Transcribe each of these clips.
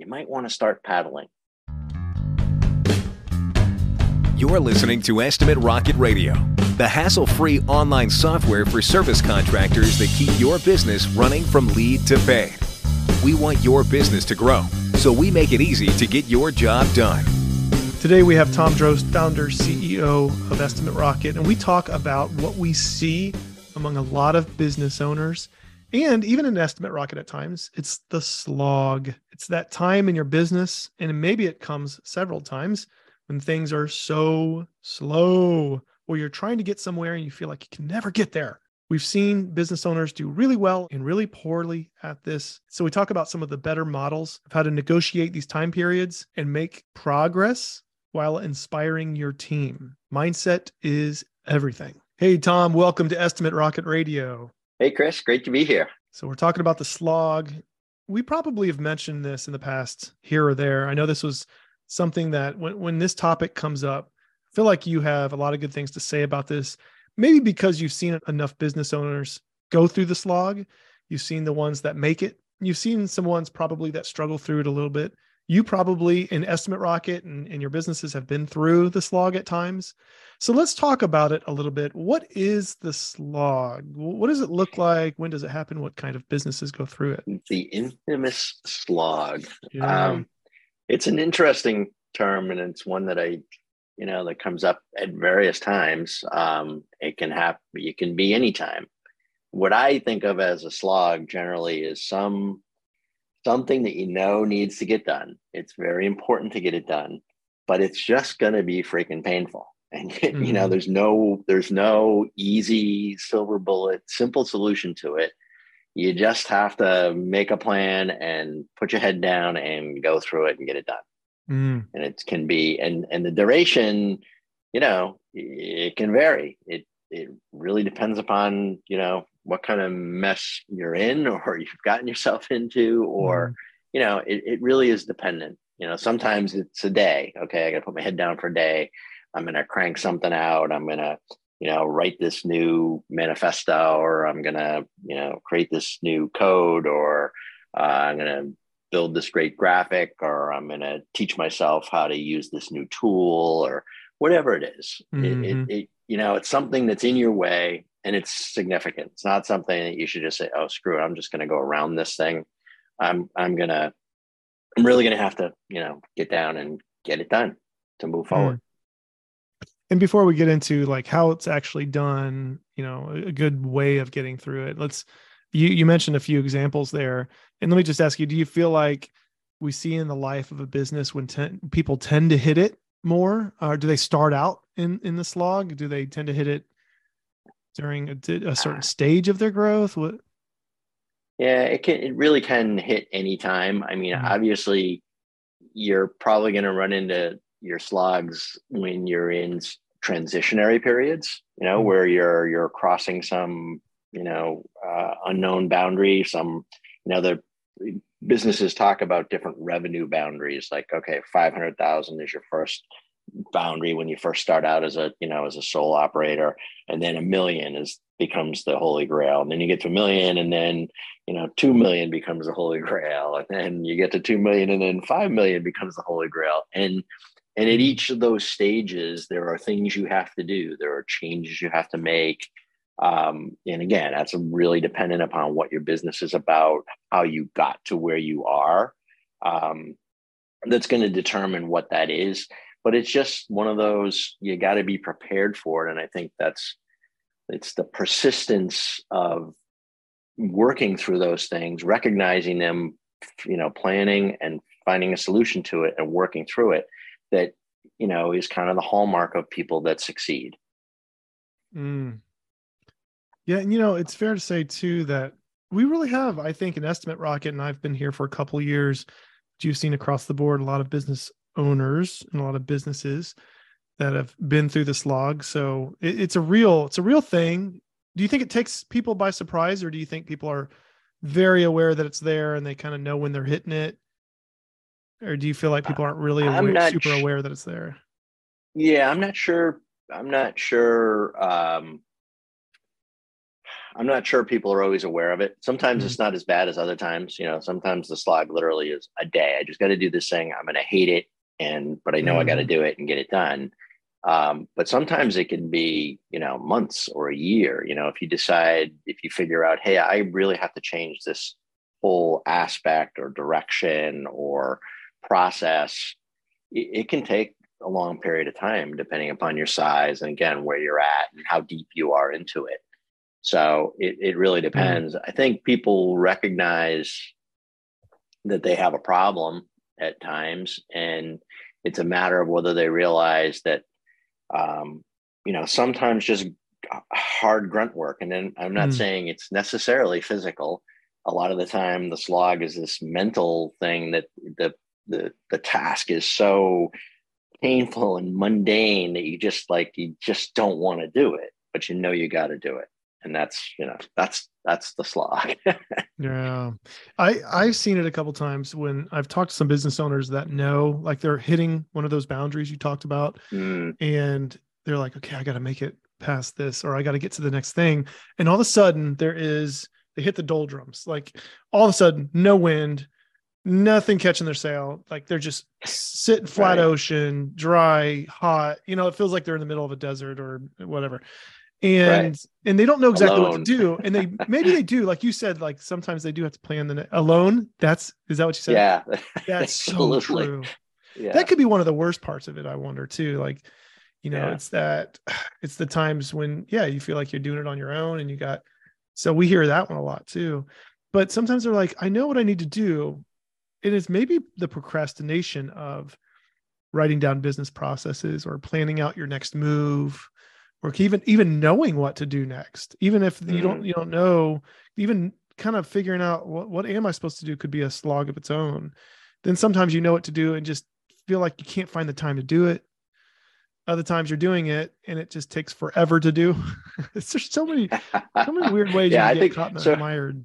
you might want to start paddling. You're listening to Estimate Rocket Radio, the hassle-free online software for service contractors that keep your business running from lead to pay. We want your business to grow, so we make it easy to get your job done. Today we have Tom Droste, founder, CEO of Estimate Rocket, and we talk about what we see among a lot of business owners. And even in Estimate Rocket at times, it's the slog. It's that time in your business, and maybe it comes several times, when things are so slow or you're trying to get somewhere and you feel like you can never get there. We've seen business owners do really well and really poorly at this. So we talk about some of the better models of how to negotiate these time periods and make progress while inspiring your team. Mindset is everything. Hey, Tom, welcome to Estimate Rocket Radio. Hey, Chris, great to be here. So we're talking about the slog. We probably have mentioned this in the past here or there. I know this was something that when this topic comes up, I feel like you have a lot of good things to say about this, maybe because you've seen enough business owners go through the slog. You've seen the ones that make it. You've seen some ones probably that struggle through it a little bit. You probably in Estimate Rocket and your businesses have been through the slog at times. So let's talk about it a little bit. What is the slog? What does it look like? When does it happen? What kind of businesses go through it? The infamous slog. Yeah. It's an interesting term, and it's one that that comes up at various times. It can happen. It can be any time. What I think of as a slog generally is something that needs to get done. It's very important to get it done, but it's just going to be freaking painful. And there's no easy silver bullet, simple solution to it. You just have to make a plan and put your head down and go through it and get it done. And it can be, and the duration, it can vary. It really depends upon, what kind of mess you're in or you've gotten yourself into, or, it really is dependent. Sometimes it's a day. Okay, I got to put my head down for a day. I'm going to crank something out. I'm going to, write this new manifesto, or I'm going to, create this new code, or I'm going to build this great graphic, or I'm going to teach myself how to use this new tool, or whatever it is. It's something that's in your way. And it's significant. It's not something that you should just say, oh, screw it. I'm just going to go around this thing. I'm really going to have to, get down and get it done to move forward. And before we get into like how it's actually done, a good way of getting through it, you mentioned a few examples there. And let me just ask you, do you feel like we see in the life of a business when people tend to hit it more, or do they start out in the slog? Do they tend to hit it during a certain stage of their growth? What? Yeah, it really can hit any time. I mean, obviously, you're probably going to run into your slogs when you're in transitionary periods, where you're crossing some, unknown boundary. Some, the businesses talk about different revenue boundaries. Like, okay, 500,000 is your first boundary when you first start out as a sole operator, and then $1 million becomes the holy grail, and then you get to $1 million, and then $2 million becomes the holy grail, and then you get to $2 million, and then $5 million becomes the holy grail. And at each of those stages, there are things you have to do, there are changes you have to make, and again, that's really dependent upon what your business is about, how you got to where you are. That's going to determine what that is. But it's just one of those, you got to be prepared for it. And I think it's the persistence of working through those things, recognizing them, planning and finding a solution to it and working through it that, is kind of the hallmark of people that succeed. Yeah. And, it's fair to say too, that we really have, I think, an Estimate Rocket, and I've been here for a couple of years, you've seen across the board a lot of business owners and a lot of businesses that have been through the slog. So it's a real thing. Do you think it takes people by surprise, or do you think people are very aware that it's there and they kind of know when they're hitting it? Or do you feel like people aren't really aware that it's there? Yeah, I'm not sure. I'm not sure people are always aware of it. Sometimes it's not as bad as other times. You know, sometimes the slog literally is a day. I just got to do this thing. I'm going to hate it. But I know I got to do it and get it done. But sometimes it can be, you know, months or a year, you know, if you figure out, hey, I really have to change this whole aspect or direction or process, it can take a long period of time, depending upon your size and again, where you're at and how deep you are into it. So it really depends. I think people recognize that they have a problem at times, and it's a matter of whether they realize that, you know, sometimes just hard grunt work. And then I'm not saying it's necessarily physical. A lot of the time the slog is this mental thing that the task is so painful and mundane that you just don't want to do it, but you know, you got to do it. And that's the slog. Yeah. I've seen it a couple of times when I've talked to some business owners that know, like, they're hitting one of those boundaries you talked about and they're like, okay, I got to make it past this, or I got to get to the next thing. And all of a sudden they hit the doldrums, like all of a sudden, no wind, nothing catching their sail. Like they're just sitting flat ocean, dry, hot, you know, it feels like they're in the middle of a desert or whatever. And they don't know exactly alone. What to do. And they do, like you said, like sometimes they do have to plan alone. Is that what you said? Yeah. That's so true. Yeah. That could be one of the worst parts of it. I wonder too, like, you know, it's the times when, you feel like you're doing it on your own and so we hear that one a lot too, but sometimes they're like, I know what I need to do. And it's maybe the procrastination of writing down business processes or planning out your next move, or even knowing what to do next, even if you don't know, even kind of figuring out what am I supposed to do could be a slog of its own. Then sometimes you know what to do and just feel like you can't find the time to do it. Other times you're doing it and it just takes forever to do. There's so many weird ways you get caught in mired.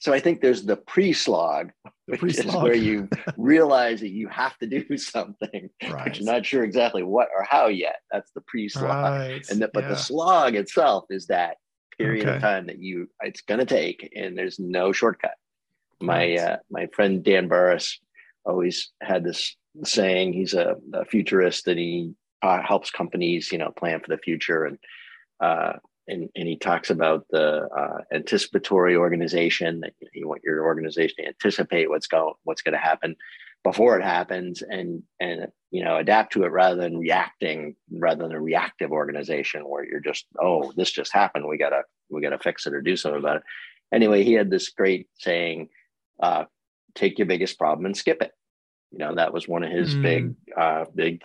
So I think there's the pre-slog, which is where you realize that you have to do something, but you're not sure exactly what or how yet. That's the pre-slog. Right. But the slog itself is that period of time that it's going to take, and there's no shortcut. My friend Dan Burris always had this saying. He's a futurist, and he helps companies, you know, plan for the future, and he talks about the anticipatory organization, that you want your organization to anticipate what's going to happen before it happens, and you know, adapt to it rather than a reactive organization where you're just, oh, this just happened, we gotta fix it or do something about it. Anyway, he had this great saying: take your biggest problem and skip it. You know, that was one of his big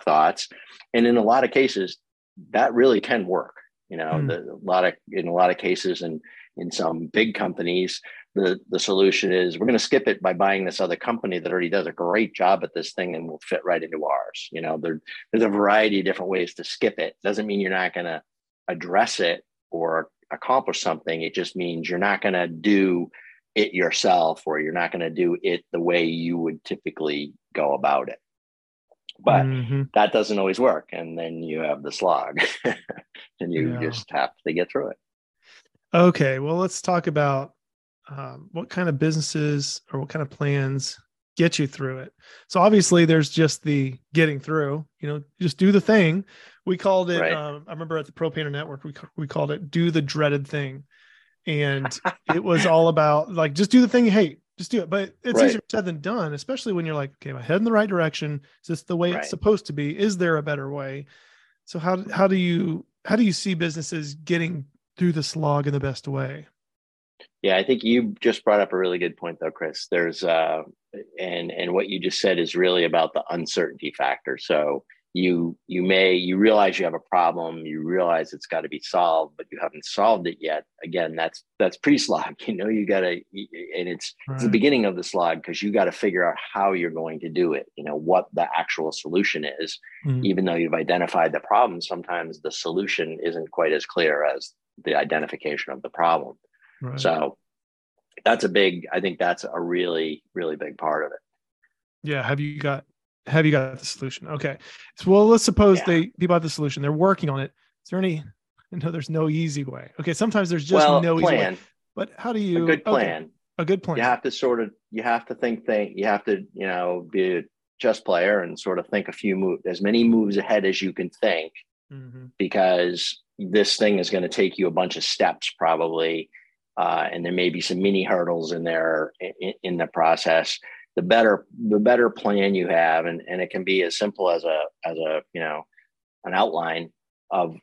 thoughts, and in a lot of cases, that really can work. You know, in a lot of cases, and in some big companies, the solution is we're going to skip it by buying this other company that already does a great job at this thing and will fit right into ours. You know, there's a variety of different ways to skip it. Doesn't mean you're not going to address it or accomplish something. It just means you're not going to do it yourself, or you're not going to do it the way you would typically go about it. But that doesn't always work. And then you have the slog and you just have to get through it. Okay. Well, let's talk about what kind of businesses or what kind of plans get you through it. So obviously there's just the getting through, you know, just do the thing. We called it, I remember at the Pro Painter Network, we called it do the dreaded thing. And it was all about like, just do the thing you hate. Just do it. But it's easier said than done, especially when you're like, okay, am I heading in the right direction? Is this the way it's supposed to be? Is there a better way? So how do you see businesses getting through the slog in the best way? Yeah, I think you just brought up a really good point though, Chris. There's and what you just said is really about the uncertainty factor. So you realize you have a problem, you realize it's got to be solved, but you haven't solved it yet. Again, that's pre-slog, you gotta, and it's the beginning of the slog, because you got to figure out how you're going to do it, what the actual solution is. Even though you've identified the problem, sometimes the solution isn't quite as clear as the identification of the problem. Right. So that's I think that's a really, really big part of it. Yeah. Have you got the solution? Okay. So, well, let's suppose they bought the solution. They're working on it. Is there any, there's no easy way. Okay. Sometimes there's just no plan. Easy way, but how do you, a good plan. You have to be a chess player and sort of think as many moves ahead as you can think, because this thing is going to take you a bunch of steps probably. And there may be some mini hurdles in there in the process. The better plan you have, and it can be as simple as an outline of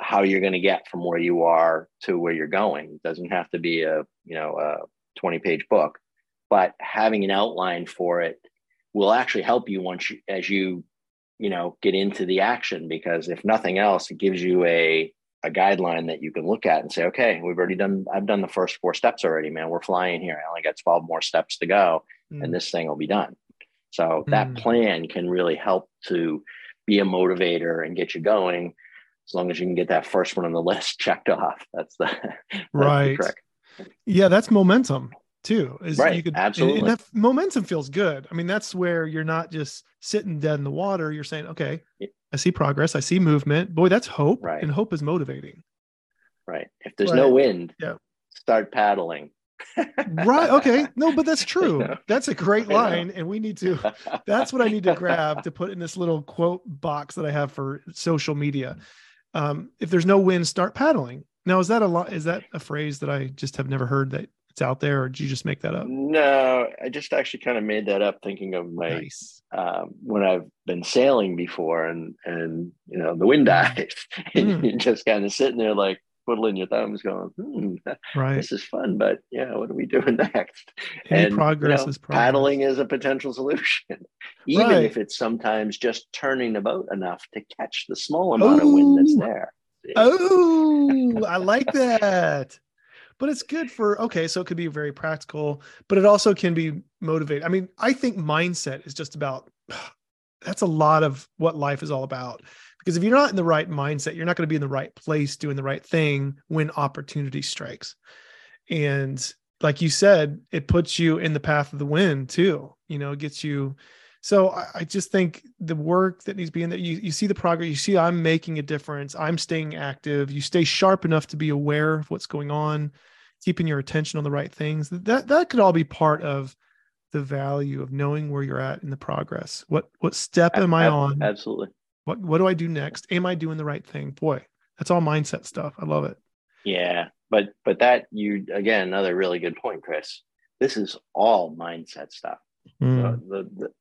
how you're going to get from where you are to where you're going. It doesn't have to be a 20-page book, but having an outline for it will actually help you as you get into the action, because if nothing else, it gives you a guideline that you can look at and say, okay, I've done the first 4 steps already, man, we're flying here. I only got 12 more steps to go and this thing will be done. So that plan can really help to be a motivator and get you going, as long as you can get that first one on the list checked off. That's the trick. Yeah. That's momentum too. Absolutely. And that momentum feels good. I mean, that's where you're not just sitting dead in the water. You're saying, okay, I see progress. I see movement. Boy, that's hope. Right. And hope is motivating. Right. If there's no wind, start paddling. Right. Okay. No, but that's true. That's a great line. And that's what I need to grab to put in this little quote box that I have for social media. If there's no wind, start paddling. Now, is that a phrase that I just have never heard that it's out there, or did you just make that up? No, I just actually kind of made that up thinking of my, when I've been sailing before and the wind dies and you're just kind of sitting there like, twiddling your thumbs going, this is fun, but what are we doing next? Progress. Paddling is a potential solution, even if it's sometimes just turning the boat enough to catch the small amount of wind that's there. Oh, I like that. But it's good for, so it could be very practical, but it also can be motivated. I mean, I think mindset is just about, that's a lot of what life is all about. Because if you're not in the right mindset, you're not going to be in the right place doing the right thing when opportunity strikes. And like you said, it puts you in the path of the wind too, it gets you. So I just think the work that needs to be in there, you see the progress, you see I'm making a difference, I'm staying active, you stay sharp enough to be aware of what's going on, keeping your attention on the right things. That could all be part of the value of knowing where you're at in the progress. What step am I on? Absolutely. What do I do next? Am I doing the right thing? Boy, that's all mindset stuff. I love it. Yeah. But that another really good point, Chris, this is all mindset stuff. So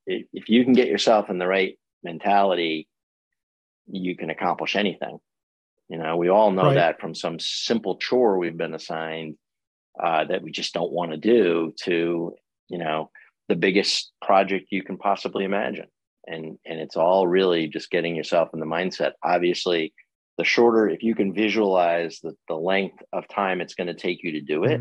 if you can get yourself in the right mentality, you can accomplish anything. We all know that from some simple chore we've been assigned that we just don't want to do to, the biggest project you can possibly imagine. And it's all really just getting yourself in the mindset. Obviously, the shorter, if you can visualize the length of time it's going to take you to do it,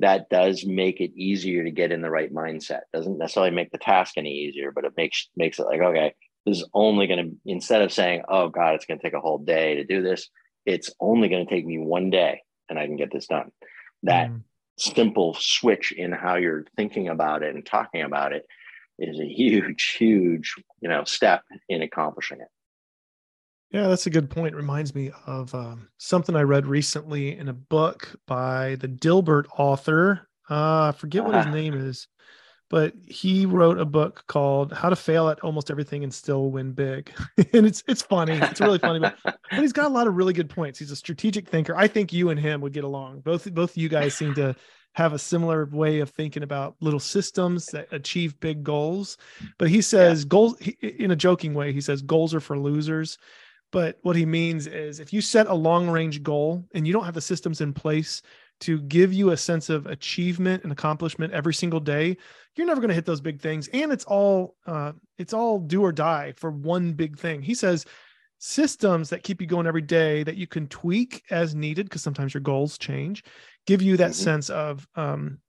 that does make it easier to get in the right mindset. Doesn't necessarily make the task any easier, but it makes it like, okay, this is only going to, instead of saying, oh God, it's going to take a whole day to do this, it's only going to take me one day and I can get this done. That simple switch in how you're thinking about it and talking about it is a huge, step in accomplishing it. Yeah, that's a good point. It reminds me of something I read recently in a book by the Dilbert author. I forget what his name is, but he wrote a book called How to Fail at Almost Everything and Still Win Big. And it's funny. It's really funny. But he's got a lot of really good points. He's a strategic thinker. I think you and him would get along. Both you guys seem to have a similar way of thinking about little systems that achieve big goals. But he says goals, in a joking way, he says goals are for losers. But what he means is if you set a long range goal and you don't have the systems in place to give you a sense of achievement and accomplishment every single day, you're never going to hit those big things. And it's all do or die for one big thing. He says systems that keep you going every day that you can tweak as needed, because sometimes your goals change, give you that sense of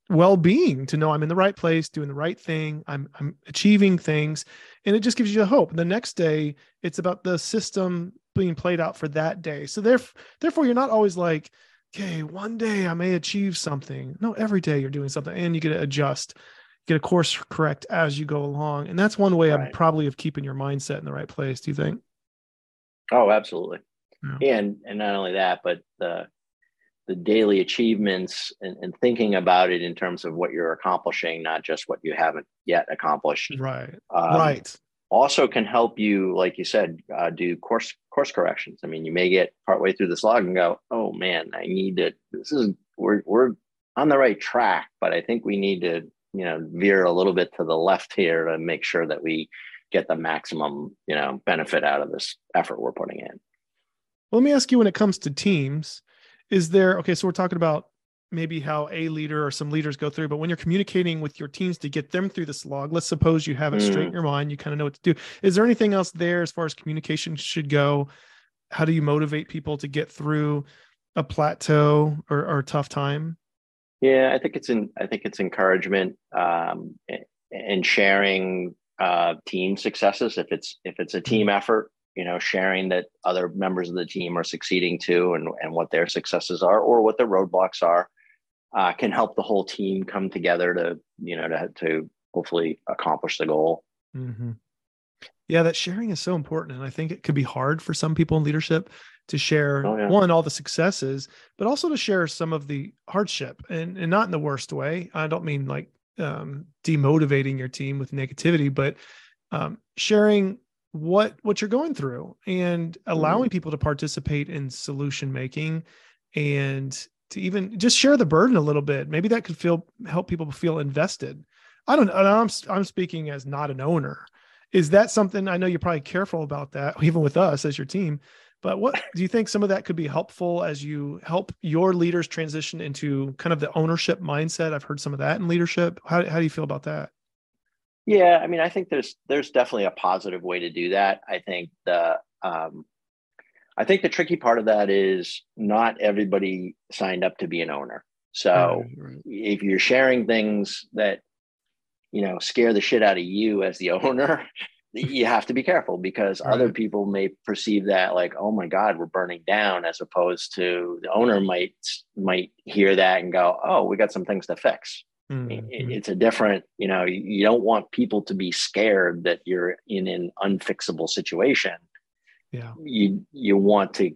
well-being to know I'm in the right place, doing the right thing. I'm achieving things, and it just gives you the hope. And the next day, it's about the system being played out for that day. So therefore, you're not always like, okay, one day I may achieve something. No, every day you're doing something, and you get to adjust, get a course correct as you go along. And that's one way of keeping your mindset in the right place. Do you think? Oh, absolutely. Yeah. And not only that, but the daily achievements and thinking about it in terms of what you're accomplishing, not just what you haven't yet accomplished. Right. Right. Also can help you, like you said, do course corrections. I mean, you may get partway through this log and go, oh man, I need to, we're on the right track, but I think we need to, veer a little bit to the left here to make sure that we get the maximum, benefit out of this effort we're putting in. Well, let me ask you, when it comes to teams, so we're talking about maybe how a leader or some leaders go through, but when you're communicating with your teams to get them through this log, let's suppose you have it straight in your mind, you kind of know what to do. Is there anything else there as far as communication should go? How do you motivate people to get through a plateau or a tough time? Yeah, I think it's encouragement and sharing team successes. If it's a team effort, sharing that other members of the team are succeeding too, and what their successes are or what their roadblocks are, can help the whole team come together to hopefully accomplish the goal. Mm-hmm. Yeah. That sharing is so important. And I think it could be hard for some people in leadership to share all the successes, but also to share some of the hardship and not in the worst way. I don't mean like demotivating your team with negativity, but sharing what you're going through and allowing people to participate in solution making and to even just share the burden a little bit. Maybe that could help people feel invested. I don't know. I'm speaking as not an owner. Is that something, I know you're probably careful about that, even with us as your team, but what do you think some of that could be helpful as you help your leaders transition into kind of the ownership mindset? I've heard some of that in leadership. How do you feel about that? Yeah, I mean, I think there's definitely a positive way to do that. I think the tricky part of that is not everybody signed up to be an owner. So if you're sharing things that, scare the shit out of you as the owner, you have to be careful, because other people may perceive that like, oh my God, we're burning down, as opposed to the owner might hear that and go, oh, we got some things to fix. Mm-hmm. It's a different, you don't want people to be scared that you're in an unfixable situation. Yeah. You want to,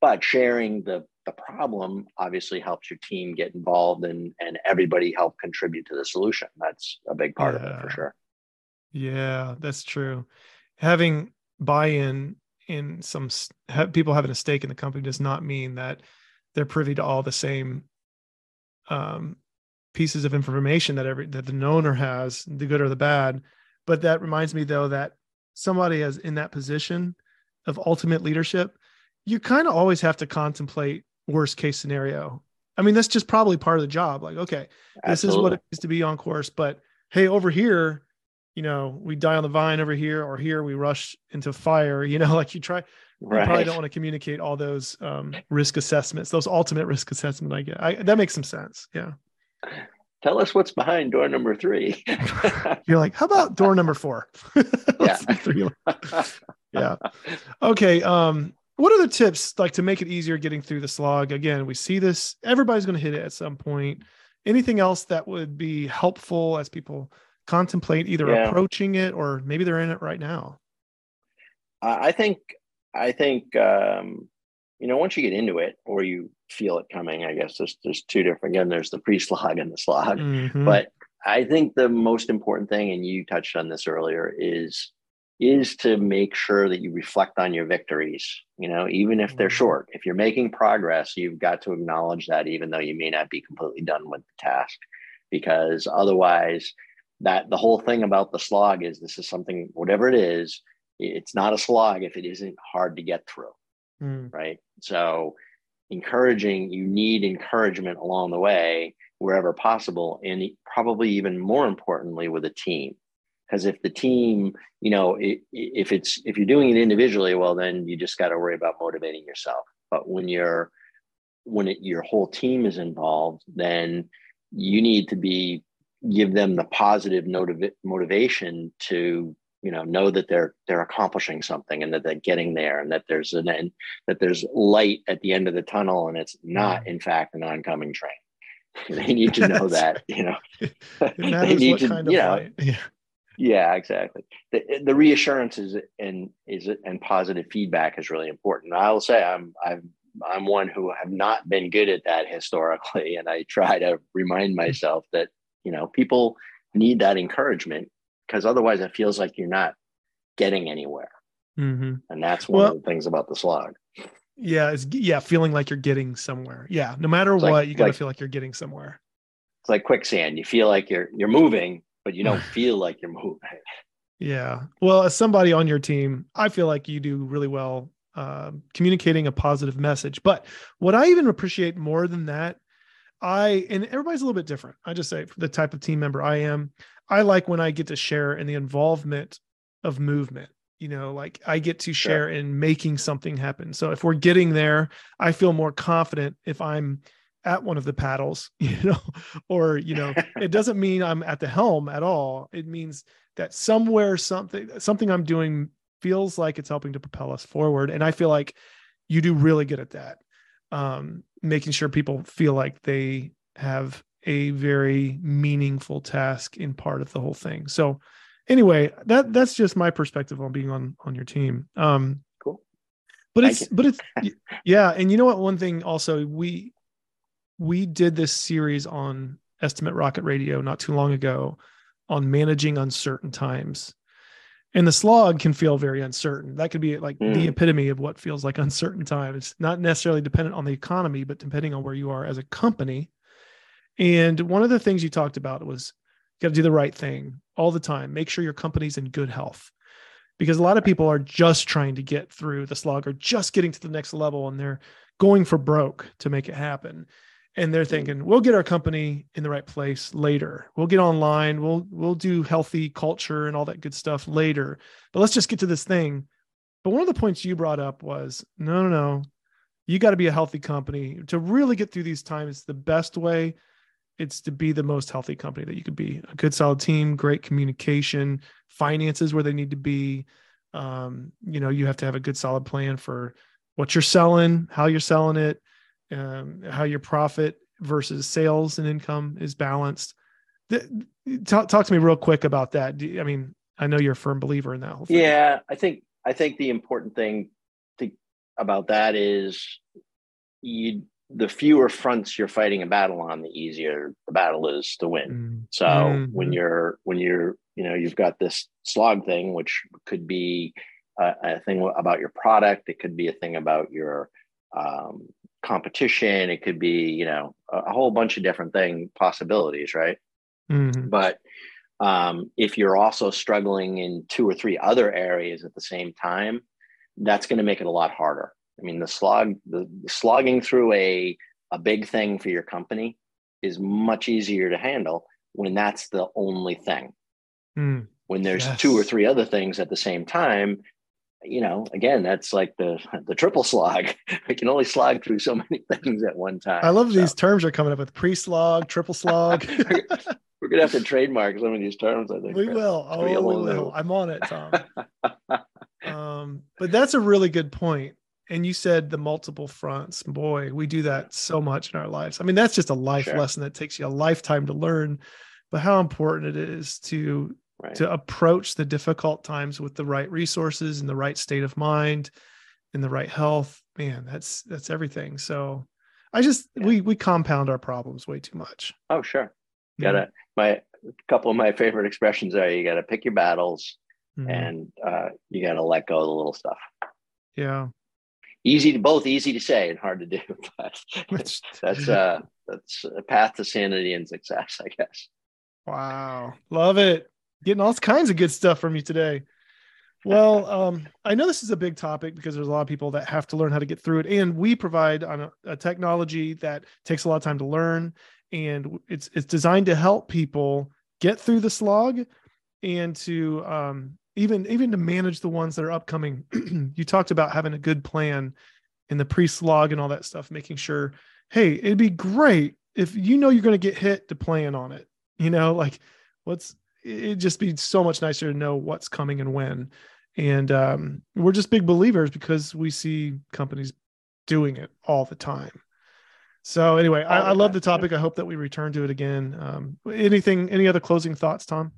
but sharing the problem obviously helps your team get involved and everybody help contribute to the solution. That's a big part of it for sure. Yeah, that's true. Having buy-in in people having a stake in the company does not mean that they're privy to all the same pieces of information that the owner has, the good or the bad. But that reminds me though, that somebody is in that position of ultimate leadership, you kind of always have to contemplate worst case scenario. I mean, that's just probably part of the job. Like, okay, this is what it is to be on course, but hey, over here, we die on the vine over here, or here we rush into fire, like you try. Right. You probably don't want to communicate all those risk assessments, those ultimate risk assessment. I get that makes some sense. Yeah. Tell us what's behind door number 3. You're like, how about door number 4? Yeah. Yeah. Okay. What other tips to make it easier getting through the slog? Again, we see this, everybody's going to hit it at some point. Anything else that would be helpful as people contemplate either approaching it, or maybe they're in it right now? I think once you get into it or you feel it coming, I guess there's two different, again, there's the pre-slog and the slog, but I think the most important thing, and you touched on this earlier, is to make sure that you reflect on your victories, even if they're short. If you're making progress, you've got to acknowledge that, even though you may not be completely done with the task, because otherwise that the whole thing about the slog is this is something, whatever it is, it's not a slog if it isn't hard to get through. Right. So encouraging, you need encouragement along the way, wherever possible. And probably even more importantly with a team, because if the team, you know, if you're doing it individually, well, then you just got to worry about motivating yourself. But when you're, your whole team is involved, then you need to give them the positive motivation to, you know that they're accomplishing something, and that they're getting there, and that there's an end, that there's light at the end of the tunnel, and it's not in fact an oncoming train. They need to know that, you know, they need to, you know, yeah, exactly. The reassurances and positive feedback is really important. I will say I'm one who have not been good at that historically. And I try to remind myself that, you know, people need that encouragement, because otherwise it feels like you're not getting anywhere. Mm-hmm. And that's one of the things about the slog. Yeah. Feeling like you're getting somewhere. Yeah. No matter what, you got to feel like you're getting somewhere. It's like quicksand. You feel like you're moving, but you don't feel like you're moving. Yeah. Well, as somebody on your team, I feel like you do really well communicating a positive message. But what I even appreciate more than that, and everybody's a little bit different. I just say the type of team member I am. I like when I get to share in the involvement of movement, you know, like I get to share in making something happen. So if we're getting there, I feel more confident if I'm at one of the paddles, you know, or, you know, it doesn't mean I'm at the helm at all. It means that somewhere, something I'm doing feels like it's helping to propel us forward. And I feel like you do really good at that. Making sure people feel like they have a very meaningful task in part of the whole thing. So anyway, that's just my perspective on being on your team. Cool. But it's yeah. And you know what, one thing also, we did this series on Estimate Rocket Radio not too long ago on managing uncertain times. And the slog can feel very uncertain. That could be like the epitome of what feels like uncertain time. It's not necessarily dependent on the economy, but depending on where you are as a company. And one of the things you talked about was you got to do the right thing all the time. Make sure your company's in good health, because a lot of people are just trying to get through the slog or just getting to the next level, and they're going for broke to make it happen. And they're thinking, we'll get our company in the right place later. We'll get online. We'll do healthy culture and all that good stuff later. But let's just get to this thing. But one of the points you brought up was, no. You got to be a healthy company. To really get through these times, the best way, it's to be the most healthy company that you could be. A good, solid team, great communication, finances where they need to be. You know, you have to have a good, solid plan for what you're selling, how you're selling it, how your profit versus sales and income is balanced. Talk to me real quick about that. I mean, I know you're a firm believer in that whole thing. Yeah, I think the important thing about that is the fewer fronts you're fighting a battle on, the easier the battle is to win. Mm-hmm. So when you're, you know, you've got this slog thing, which could be a thing about your product. It could be a thing about your competition. It could be, you know, a whole bunch of different possibilities, right? Mm-hmm. But if you're also struggling in 2 or 3 other areas at the same time, that's going to make it a lot harder. I mean, slogging through a big thing for your company is much easier to handle when that's the only thing. Mm. When there's 2 or 3 other things at the same time, you know, again, that's like the triple slog. We can only slog through so many things at one time. I love these terms are coming up with pre-slog, triple slog. We're going to have to trademark some of these terms, I think. We will. Oh, we will. I'm on it, Tom. But that's a really good point. And you said the multiple fronts. Boy, we do that so much in our lives. I mean, that's just a life lesson that takes you a lifetime to learn, but how important it is to approach the difficult times with the right resources and the right state of mind and the right health. Man, that's everything. So we compound our problems way too much. Oh, sure. A couple of my favorite expressions are, you got to pick your battles and you got to let go of the little stuff. Yeah. Easy to say and hard to do, but that's a path to sanity and success, I guess. Wow. Love it. Getting all kinds of good stuff from you today. Well, I know this is a big topic because there's a lot of people that have to learn how to get through it. And we provide on a technology that takes a lot of time to learn. And it's designed to help people get through the slog and to even to manage the ones that are upcoming. You talked about having a good plan in the pre-slog and all that stuff, making sure, hey, it'd be great if you know you're going to get hit to plan on it. You know, like it'd just be so much nicer to know what's coming and when. And we're just big believers because we see companies doing it all the time. So anyway, I love the topic. I hope that we return to it again. Any other closing thoughts, Tom?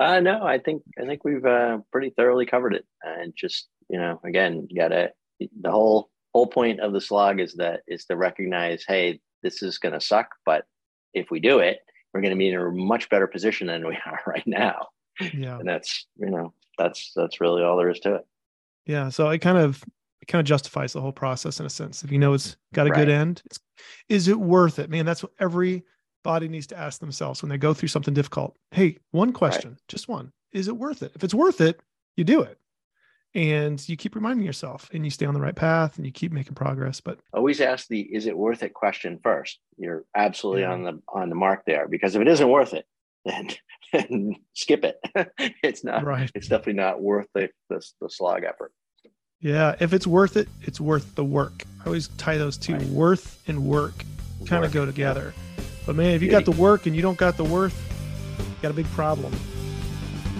No, I think we've pretty thoroughly covered it. And just, you know, again, the whole point of the slog is to recognize, hey, this is going to suck, but if we do it, we're going to be in a much better position than we are right now. Yeah. And that's, you know, that's really all there is to it. Yeah. So it kind of justifies the whole process in a sense. If you know it's got a good end, is it worth it? Man, that's what everybody needs to ask themselves when they go through something difficult. Hey, one question, just one. Is it worth it? If it's worth it, you do it. And you keep reminding yourself and you stay on the right path and you keep making progress. But always ask the is it worth it question first. You're absolutely on the mark there, because if it isn't worth it, then skip it. It's not right. It's definitely not worth the slog effort. Yeah, if it's worth it, it's worth the work. I always tie those two, worth and work, kind of go together. But man, if you got the work and you don't got the worth, you got a big problem.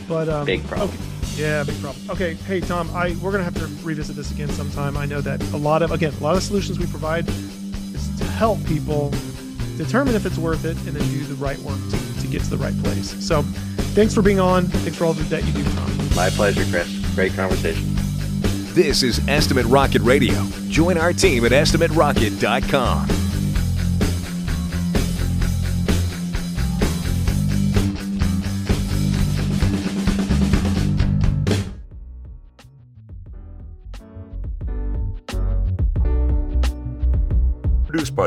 But big problem. Okay. Yeah, big problem. Okay, hey Tom, we're gonna have to revisit this again sometime. I know that a lot of solutions we provide is to help people determine if it's worth it and then do the right work to get to the right place. So, thanks for being on. Thanks for all that you do, Tom. My pleasure, Chris. Great conversation. This is Estimate Rocket Radio. Join our team at EstimateRocket.com. Produced by